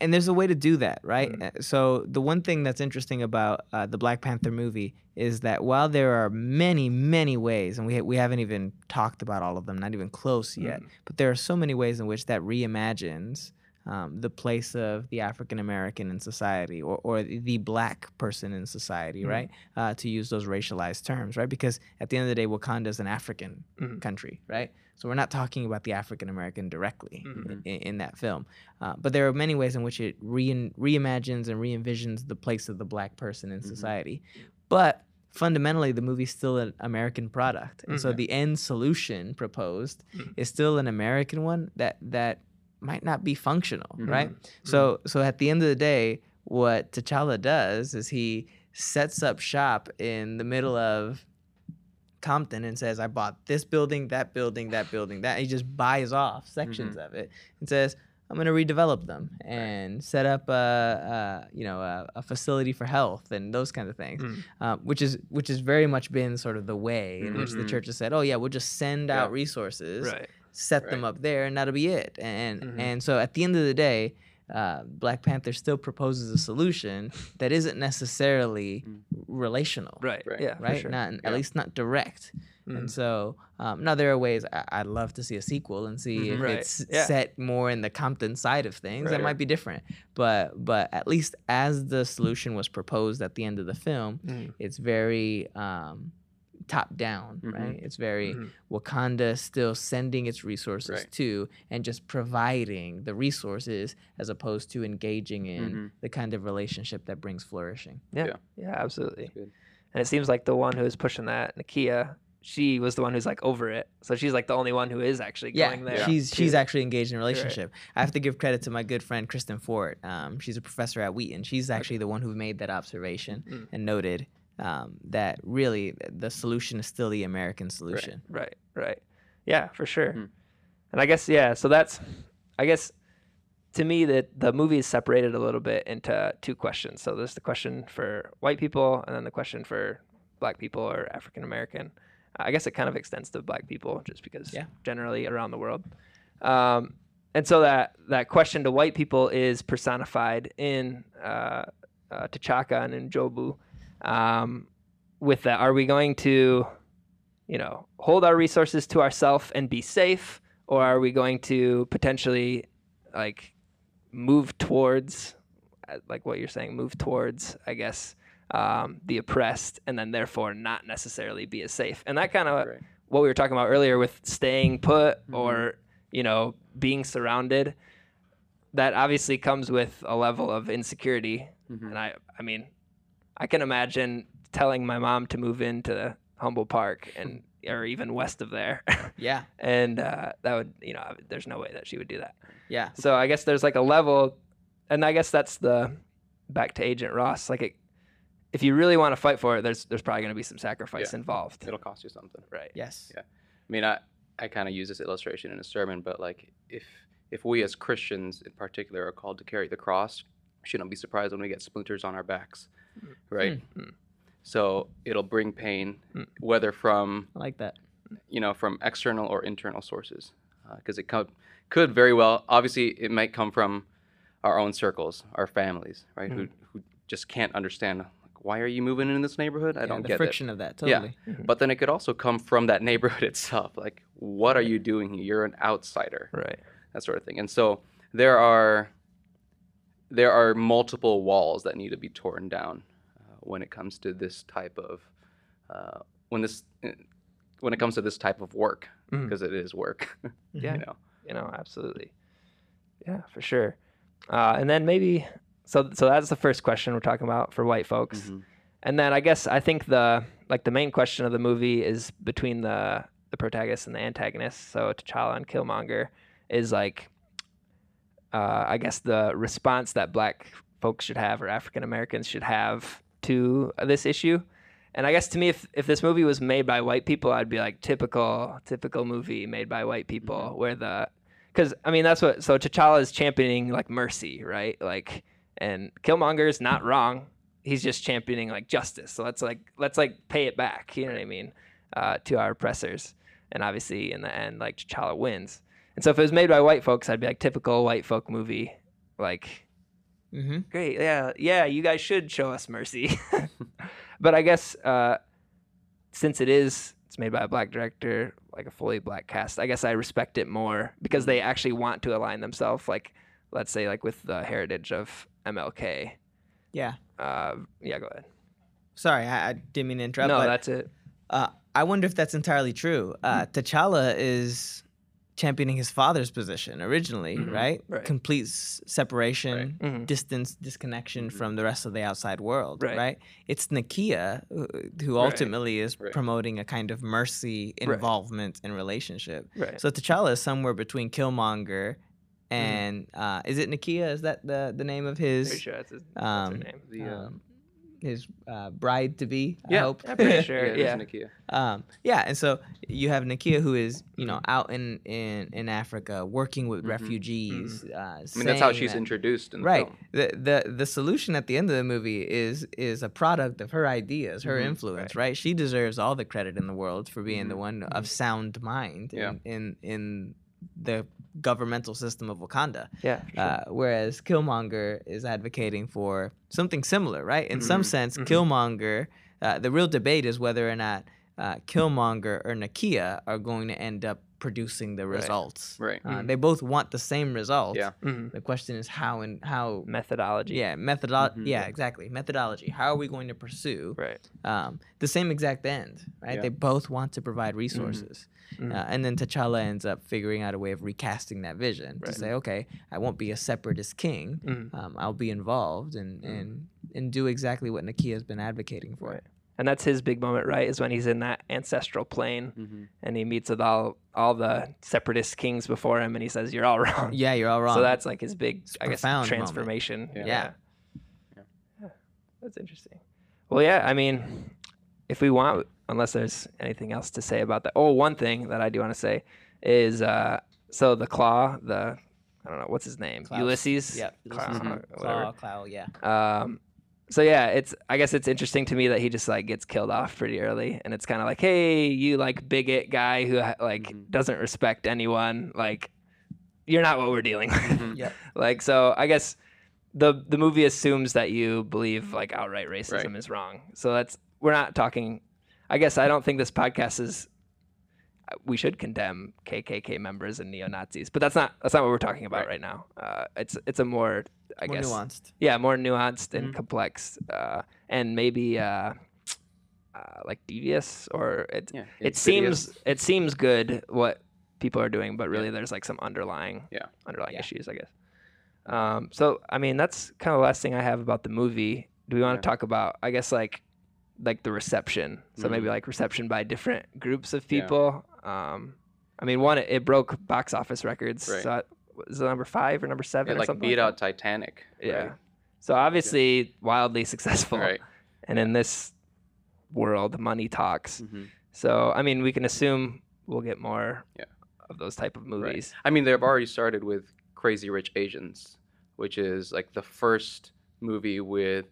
and there's a way to do that, right? Mm-hmm. So the one thing that's interesting about the Black Panther movie is that while there are many, many ways, and we haven't even talked about all of them, not even close yet, mm-hmm. but there are so many ways in which that reimagines the place of the African American in society, or the Black person in society, mm-hmm. right? To use those racialized terms, right? Because at the end of the day, Wakanda is an African mm-hmm. country, right? So we're not talking about the African American directly mm-hmm. in that film. But there are many ways in which it reimagines and re-envisions the place of the Black person in mm-hmm. society. But fundamentally, the movie's still an American product. And mm-hmm. so the end solution proposed mm-hmm. is still an American one that might not be functional, mm-hmm. right? Mm-hmm. So at the end of the day, what T'Challa does is he sets up shop in the middle of Compton and says, I bought this building, that building, that building, that. And he just buys off sections mm-hmm. of it and says, I'm going to redevelop them and right. set up a facility for health and those kinds of things, mm. Which is very much been sort of the way in mm-hmm. which the church has said, oh yeah, we'll just send yeah. out resources. Right. set right. them up there, and that'll be it. And mm-hmm. and so at the end of the day, Black Panther still proposes a solution that isn't necessarily relational. Right, right. Yeah, right? Sure. Not, yeah. At least not direct. Mm-hmm. And so now there are ways. I'd love to see a sequel and see mm-hmm. if right. it's yeah. set more in the Compton side of things. Right, that might be different. But at least as the solution was proposed at the end of the film, mm-hmm. it's very... top down, mm-hmm. right? It's very mm-hmm. Wakanda still sending its resources right. to, and just providing the resources as opposed to engaging in mm-hmm. the kind of relationship that brings flourishing. Yeah, yeah, yeah, absolutely. And it seems like the one who is pushing that, Nakia, she was the one who's like over it. So she's like the only one who is actually going there. Yeah, she's actually engaged in a relationship. Right. I have to give credit to my good friend, Kristen Ford. She's a professor at Wheaton. She's actually the one who made that observation mm. and noted that really the solution is still the American solution. Right, right, right. Yeah, for sure. Mm. And I guess, yeah, so that's, I guess, to me that the movie is separated a little bit into two questions. So there's the question for white people and then the question for Black people or African American. I guess it kind of extends to Black people just because generally around the world. And so that question to white people is personified in T'Chaka and in N'Jobu. With that, are we going to, hold our resources to ourselves and be safe, or are we going to potentially move towards, like what you're saying, move towards, I guess, the oppressed, and then therefore not necessarily be as safe? And that kind of right. what we were talking about earlier with staying put mm-hmm. or, being surrounded, that obviously comes with a level of insecurity. Mm-hmm. And I can imagine telling my mom to move into Humble Park or even west of there. Yeah. And that would, there's no way that she would do that. Yeah. So I guess there's a level, and I guess that's back to Agent Ross. If you really want to fight for it, there's probably going to be some sacrifice involved. It'll cost you something. Right. Yes. Yeah. I mean, I kind of use this illustration in a sermon, but if we as Christians in particular are called to carry the cross, we shouldn't be surprised when we get splinters on our backs. Right. Mm. So it'll bring pain, whether from from external or internal sources, because it could very well, obviously it might come from our own circles, our families, right? Who just can't understand, why are you moving in this neighborhood? I don't get it. The friction of that, totally. Yeah. Mm-hmm. But then it could also come from that neighborhood itself. What are you doing here? You're an outsider. Right. That sort of thing. And so there are multiple walls that need to be torn down when it comes to this type of work, because it is work. Yeah. Absolutely. Yeah, for sure. And then maybe so that's the first question we're talking about for white folks. Mm-hmm. And then I guess I think the main question of the movie is between the protagonist and the antagonist. So T'Challa and Killmonger is I guess the response that Black folks should have, or African Americans should have, to this issue. And I guess to me, if this movie was made by white people, I'd be like, typical movie made by white people, mm-hmm. So T'Challa is championing mercy, right? And Killmonger is not wrong. He's just championing justice. So let's pay it back. You know what I mean? To our oppressors. And obviously in the end, T'Challa wins. And so if it was made by white folks, I'd be like, typical white folk movie like, mm-hmm. Great. Yeah, you guys should show us mercy. But I guess since it's made by a black director, like a fully black cast, I guess I respect it more because they actually want to align themselves, like, let's say, like with the heritage of MLK. Yeah. Yeah, go ahead. Sorry, I didn't mean to interrupt. No, that's it. I wonder if that's entirely true. T'Challa is championing his father's position originally, mm-hmm. right? Complete separation, right. Mm-hmm. Distance, disconnection mm-hmm. from the rest of the outside world, right? It's Nakia who ultimately is promoting a kind of mercy involvement in relationship. Right. So T'Challa is somewhere between Killmonger and is it Nakia? Is that the name of his? Pretty sure that's her name. His bride to be, I hope. Yeah, pretty sure. Yeah, Nakia. And so you have Nakia, who is, you know, out in Africa working with mm-hmm. refugees. Mm-hmm. I mean, that's how she's introduced in the film. The solution at the end of the movie is a product of her ideas, her mm-hmm. influence, right? She deserves all the credit in the world for being mm-hmm. the one mm-hmm. of sound mind in the governmental system of Wakanda. Yeah. Sure. Whereas Killmonger is advocating for something similar, right? In mm-hmm. some sense, mm-hmm. Killmonger, the real debate is whether or not Killmonger or Nakia are going to end up producing the results. Right. Mm-hmm. They both want the same result. Yeah. Mm-hmm. The question is how methodology. Yeah. Mm-hmm. Yeah, exactly. Methodology. How are we going to pursue the same exact end? Right. Yeah. They both want to provide resources. Mm-hmm. Mm-hmm. And then T'Challa ends up figuring out a way of recasting that vision to say, okay, I won't be a separatist king. Mm-hmm. I'll be involved and do exactly what Nakia has been advocating for. Right. And that's his big moment, right, is when he's in that ancestral plane mm-hmm. and he meets with all the separatist kings before him and he says, you're all wrong. Yeah, you're all wrong. So that's like his big, transformation. Yeah. Yeah. That's interesting. Well, yeah, I mean, if we want... Unless there's anything else to say about that. Oh, one thing that I do want to say is, so the Klaue, I don't know, what's his name? Klaue. Ulysses? Yeah. Klaue, yeah. So yeah, I guess it's interesting to me that he just like gets killed off pretty early. And it's kind of like, hey, you like bigot guy who like mm-hmm. doesn't respect anyone. Like, you're not what we're dealing with. Mm-hmm. Yeah. Like, so I guess the movie assumes that you believe like outright racism is wrong. So we're not talking... I guess I don't think this podcast is. We should condemn KKK members and neo-Nazis, but that's not what we're talking about right now. It's a more nuanced. Yeah, more nuanced and complex, and maybe like devious or it seems good what people are doing, but really there's like some underlying issues, I guess. So I mean that's kind of the last thing I have about the movie. Do we want to talk about? I guess like the reception. So maybe like reception by different groups of people. Yeah. I mean, one, it broke box office records. Right. So was it number 5 or number 7 or something? It beat out Titanic. Yeah. Right? So obviously wildly successful. Right. And in this world, money talks. Mm-hmm. So, I mean, we can assume we'll get more of those type of movies. Right. I mean, they've already started with Crazy Rich Asians, which is like the first movie with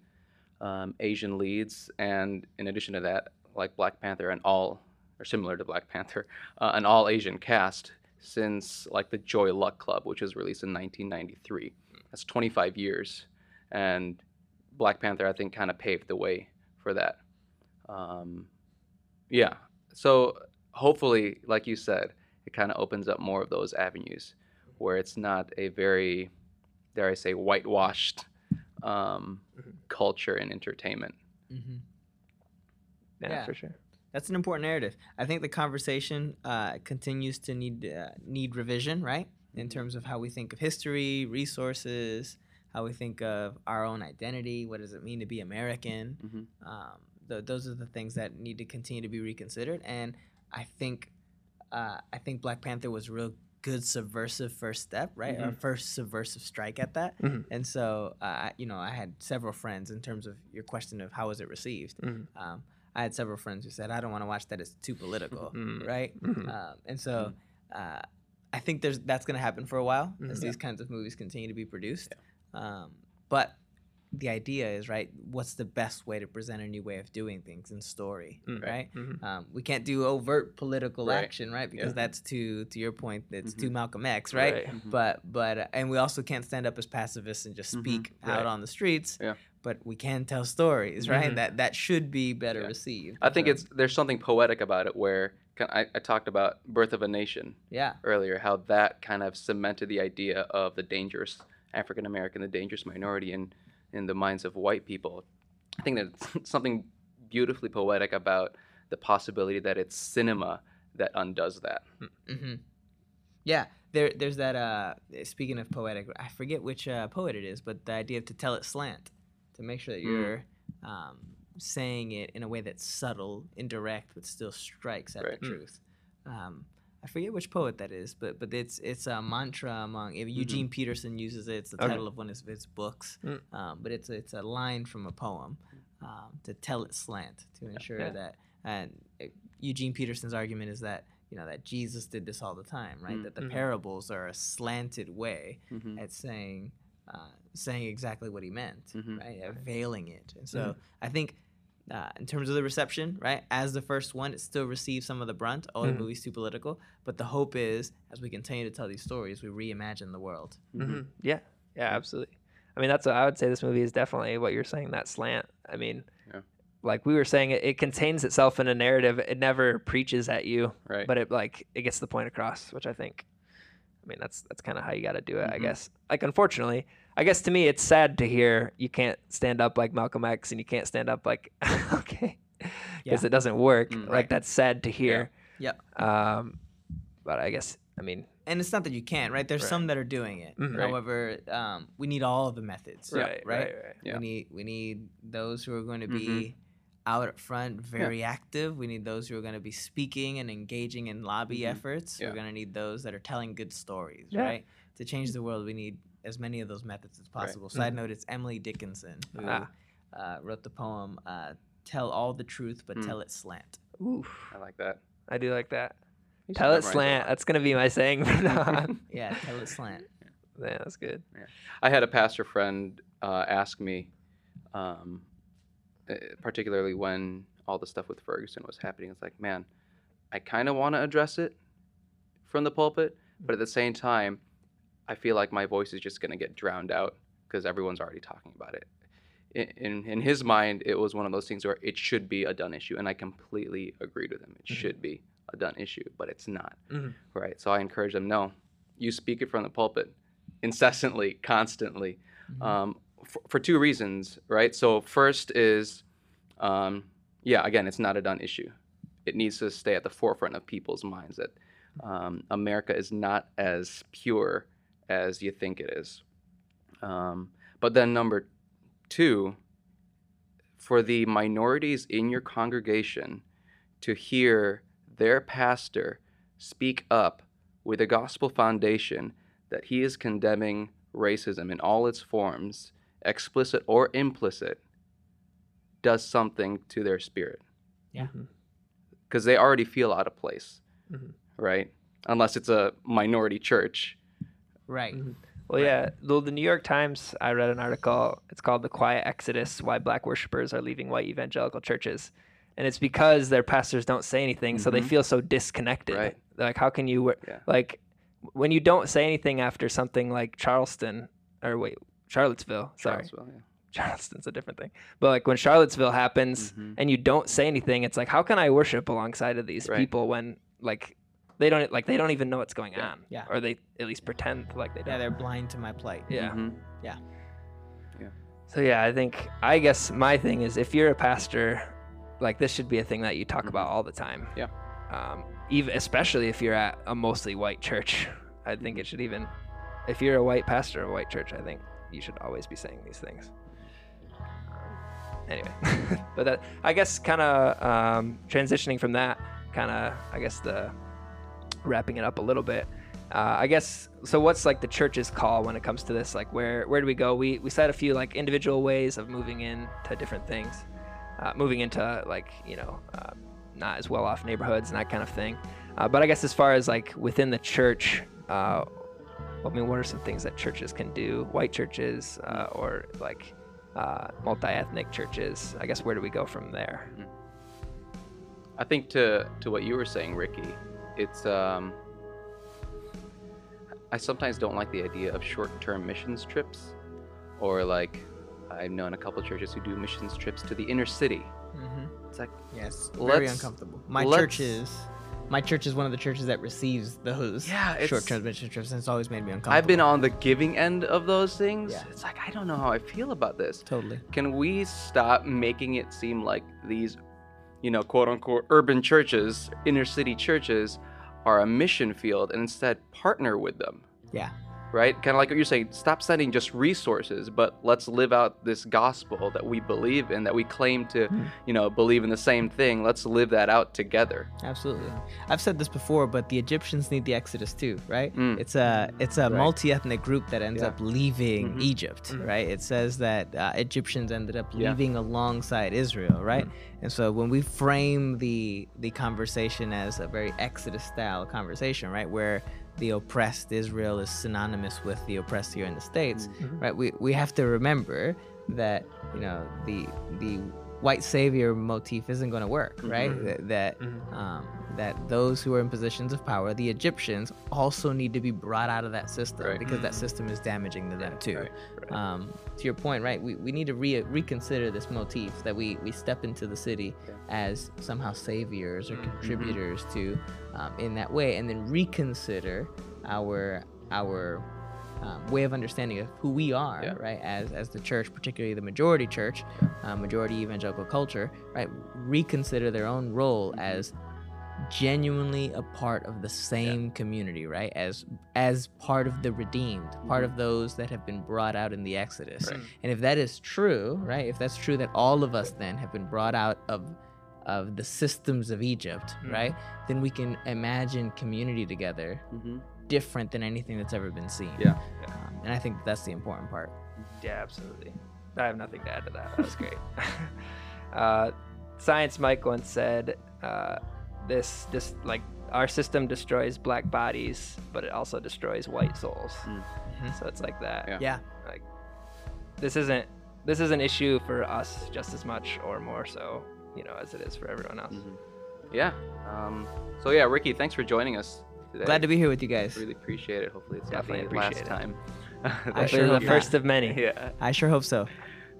Asian leads, and in addition to that, like Black Panther similar to Black Panther, an all-Asian cast since like the Joy Luck Club, which was released in 1993. That's 25 years, and Black Panther, I think, kind of paved the way for that. So hopefully, like you said, it kind of opens up more of those avenues where it's not a very, dare I say, whitewashed culture and entertainment. Mm-hmm. Yeah, for sure. That's an important narrative. I think the conversation continues to need revision, right? In terms of how we think of history, resources, how we think of our own identity. What does it mean to be American? Mm-hmm. Those are the things that need to continue to be reconsidered. And I think Black Panther was real good subversive first step, right? Mm-hmm. Our first subversive strike at that. Mm-hmm. And so, I had several friends in terms of your question of how was it received. Mm-hmm. I had several friends who said, I don't want to watch that. It's too political, right? Mm-hmm. I think that's going to happen for a while as these kinds of movies continue to be produced. Yeah. But the idea is, right, what's the best way to present a new way of doing things in story, right? Mm-hmm. We can't do overt political action, right? Because that's to your point, that's too Malcolm X, right? Mm-hmm. But and we also can't stand up as pacifists and just speak out on the streets. Yeah. But we can tell stories, right? That should be better received. I think there's something poetic about it where I talked about Birth of a Nation earlier, how that kind of cemented the idea of the dangerous African American, the dangerous minority in the minds of white people. I think there's something beautifully poetic about the possibility that it's cinema that undoes that. Mm-hmm. Yeah. There's that, speaking of poetic, I forget which poet it is, but the idea of to tell it slant. To make sure that you're saying it in a way that's subtle, indirect, but still strikes at the truth. I forget which poet that is, but it's a mantra among Eugene Peterson uses it. It's the title of one of his books, but it's a line from a poem to tell it slant to ensure that. And Eugene Peterson's argument is that, you know, that Jesus did this all the time, right? That the parables are a slanted way at saying exactly what he meant, right? Availing it. And so I think in terms of the reception, right, as the first one, it still receives some of the brunt. Oh, the movie's too political. But the hope is, as we continue to tell these stories, we reimagine the world. Yeah, absolutely. I mean, that's what I would say. This movie is definitely what you're saying, that slant. I mean, like we were saying, it contains itself in a narrative. It never preaches at you, but it gets the point across, which I think, I mean, that's kind of how you got to do it, I guess. Like, unfortunately, I guess to me, it's sad to hear you can't stand up like Malcolm X and you can't stand up like, because it doesn't work. Like, that's sad to hear. But I guess, I mean. And it's not that you can't, right? There's some that are doing it. However, we need all of the methods. We need those who are going to be out at front, very active. We need those who are going to be speaking and engaging in lobby efforts. We're going to need those that are telling good stories, right? To change the world, we need as many of those methods as possible. Side note, it's Emily Dickinson who wrote the poem, Tell All the Truth, But Tell It Slant. Oof. I like that. I do like that. You tell it slant. That's going to be my saying from now on. Tell it slant. Yeah, that's good. Yeah. I had a pastor friend ask me, particularly when all the stuff with Ferguson was happening, it's like, man, I kind of want to address it from the pulpit, but at the same time, I feel like my voice is just going to get drowned out because everyone's already talking about it. In his mind, it was one of those things where it should be a done issue, and I completely agreed with him. It should be a done issue, but it's not, right? So I encourage them, no, you speak it from the pulpit incessantly, constantly, for two reasons, right? So first is, again, it's not a done issue. It needs to stay at the forefront of people's minds that America is not as pure as you think it is. But then number two, for the minorities in your congregation to hear their pastor speak up with a gospel foundation that he is condemning racism in all its forms, explicit or implicit, does something to their spirit. Yeah. Because they already feel out of place, right? Unless it's a minority church. Right. Well, yeah, the New York Times, I read an article. It's called The Quiet Exodus, Why Black Worshipers Are Leaving White Evangelical Churches. And it's because their pastors don't say anything, so they feel so disconnected. Right. Like, how can you, like, when you don't say anything after something like Charlottesville. Charlottesville, yeah. Charleston's a different thing. But, like, when Charlottesville happens and you don't say anything, it's like, how can I worship alongside of these people when, like, they don't even know what's going on, or they at least pretend like they don't. Yeah, they're blind to my plight. Yeah, yeah. So yeah, I guess my thing is, if you're a pastor, like, this should be a thing that you talk about all the time. Yeah. Even especially if you're at a mostly white church, I think it should even, if you're a white pastor of a white church, I think you should always be saying these things. Anyway, but that, I guess, kind of transitioning from that, kind of, I guess wrapping it up a little bit, I guess, so what's like the church's call when it comes to this? Like, where do we go? We said a few like individual ways of moving into different things, moving into, like, you know, not as well off neighborhoods and that kind of thing, but I guess as far as like within the church, I mean, what are some things that churches can do, white churches, or like multi-ethnic churches. I guess, where do we go from there? I think to what you were saying, Ricky, it's I sometimes don't like the idea of short-term missions trips, or like I've known a couple of churches who do missions trips to the inner city. Mm-hmm. It's like, yes, very uncomfortable. My church is one of the churches that receives those short-term mission trips, and it's always made me uncomfortable. I've been on the giving end of those things. Yeah. It's like, I don't know how I feel about this. Totally. Can we stop making it seem like these, you know, quote-unquote urban churches, inner-city churches, are a mission field, and instead partner with them? Yeah. Right? Kind of like what you're saying. Stop sending just resources, but let's live out this gospel that we believe in, that we claim to, you know, believe in the same thing. Let's live that out together. Absolutely. I've said this before, but the Egyptians need the Exodus too, right? Mm. It's a right. multi-ethnic group that ends up leaving Egypt, right? It says that Egyptians ended up leaving alongside Israel, right? And so when we frame the conversation as a very Exodus-style conversation, right, where the oppressed Israel is synonymous with the oppressed here in the States, right? We have to remember that, you know, the white savior motif isn't going to work, right? That those who are in positions of power, the Egyptians, also need to be brought out of that system, right? Because that system is damaging to them too. Right. To your point, right? We need to reconsider this motif that we step into the city as somehow saviors or contributors to in that way, and then reconsider our way of understanding of who we are, right? As the church, particularly the majority church, majority evangelical culture, right? Reconsider their own role as genuinely a part of the same community, right? As part of the redeemed, part of those that have been brought out in the Exodus. Right. And if that is true, right? If that's true that all of us then have been brought out of the systems of Egypt, right? Then we can imagine community together different than anything that's ever been seen. Yeah. And I think that's the important part. Yeah, absolutely. I have nothing to add to that. That was great. Science Mike once said, this like, our system destroys black bodies, but it also destroys white souls. So it's like that. Yeah. Like, this is an issue for us just as much or more so, you know, as it is for everyone else. Yeah. So yeah, Ricky, thanks for joining us today. Glad to be here with you guys. Really appreciate it. Hopefully it's definitely not the last time. I sure hope the first of many. Yeah. I sure hope so.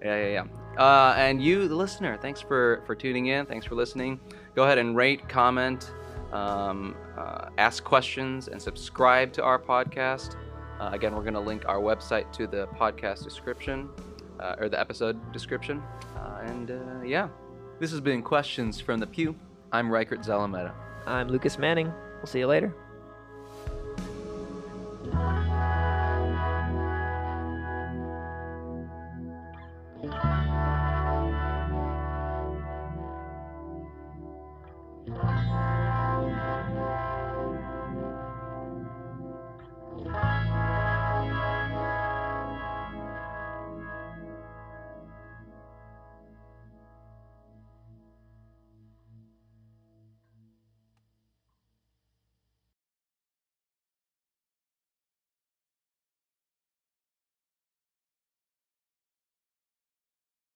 Yeah. And you, the listener, thanks for tuning in. Thanks for listening. Go ahead and rate, comment, ask questions, and subscribe to our podcast. Again, we're going to link our website to the podcast description, or the episode description. This has been Questions from the Pew. I'm Rikert Zalameda. I'm Lucas Manning. We'll see you later.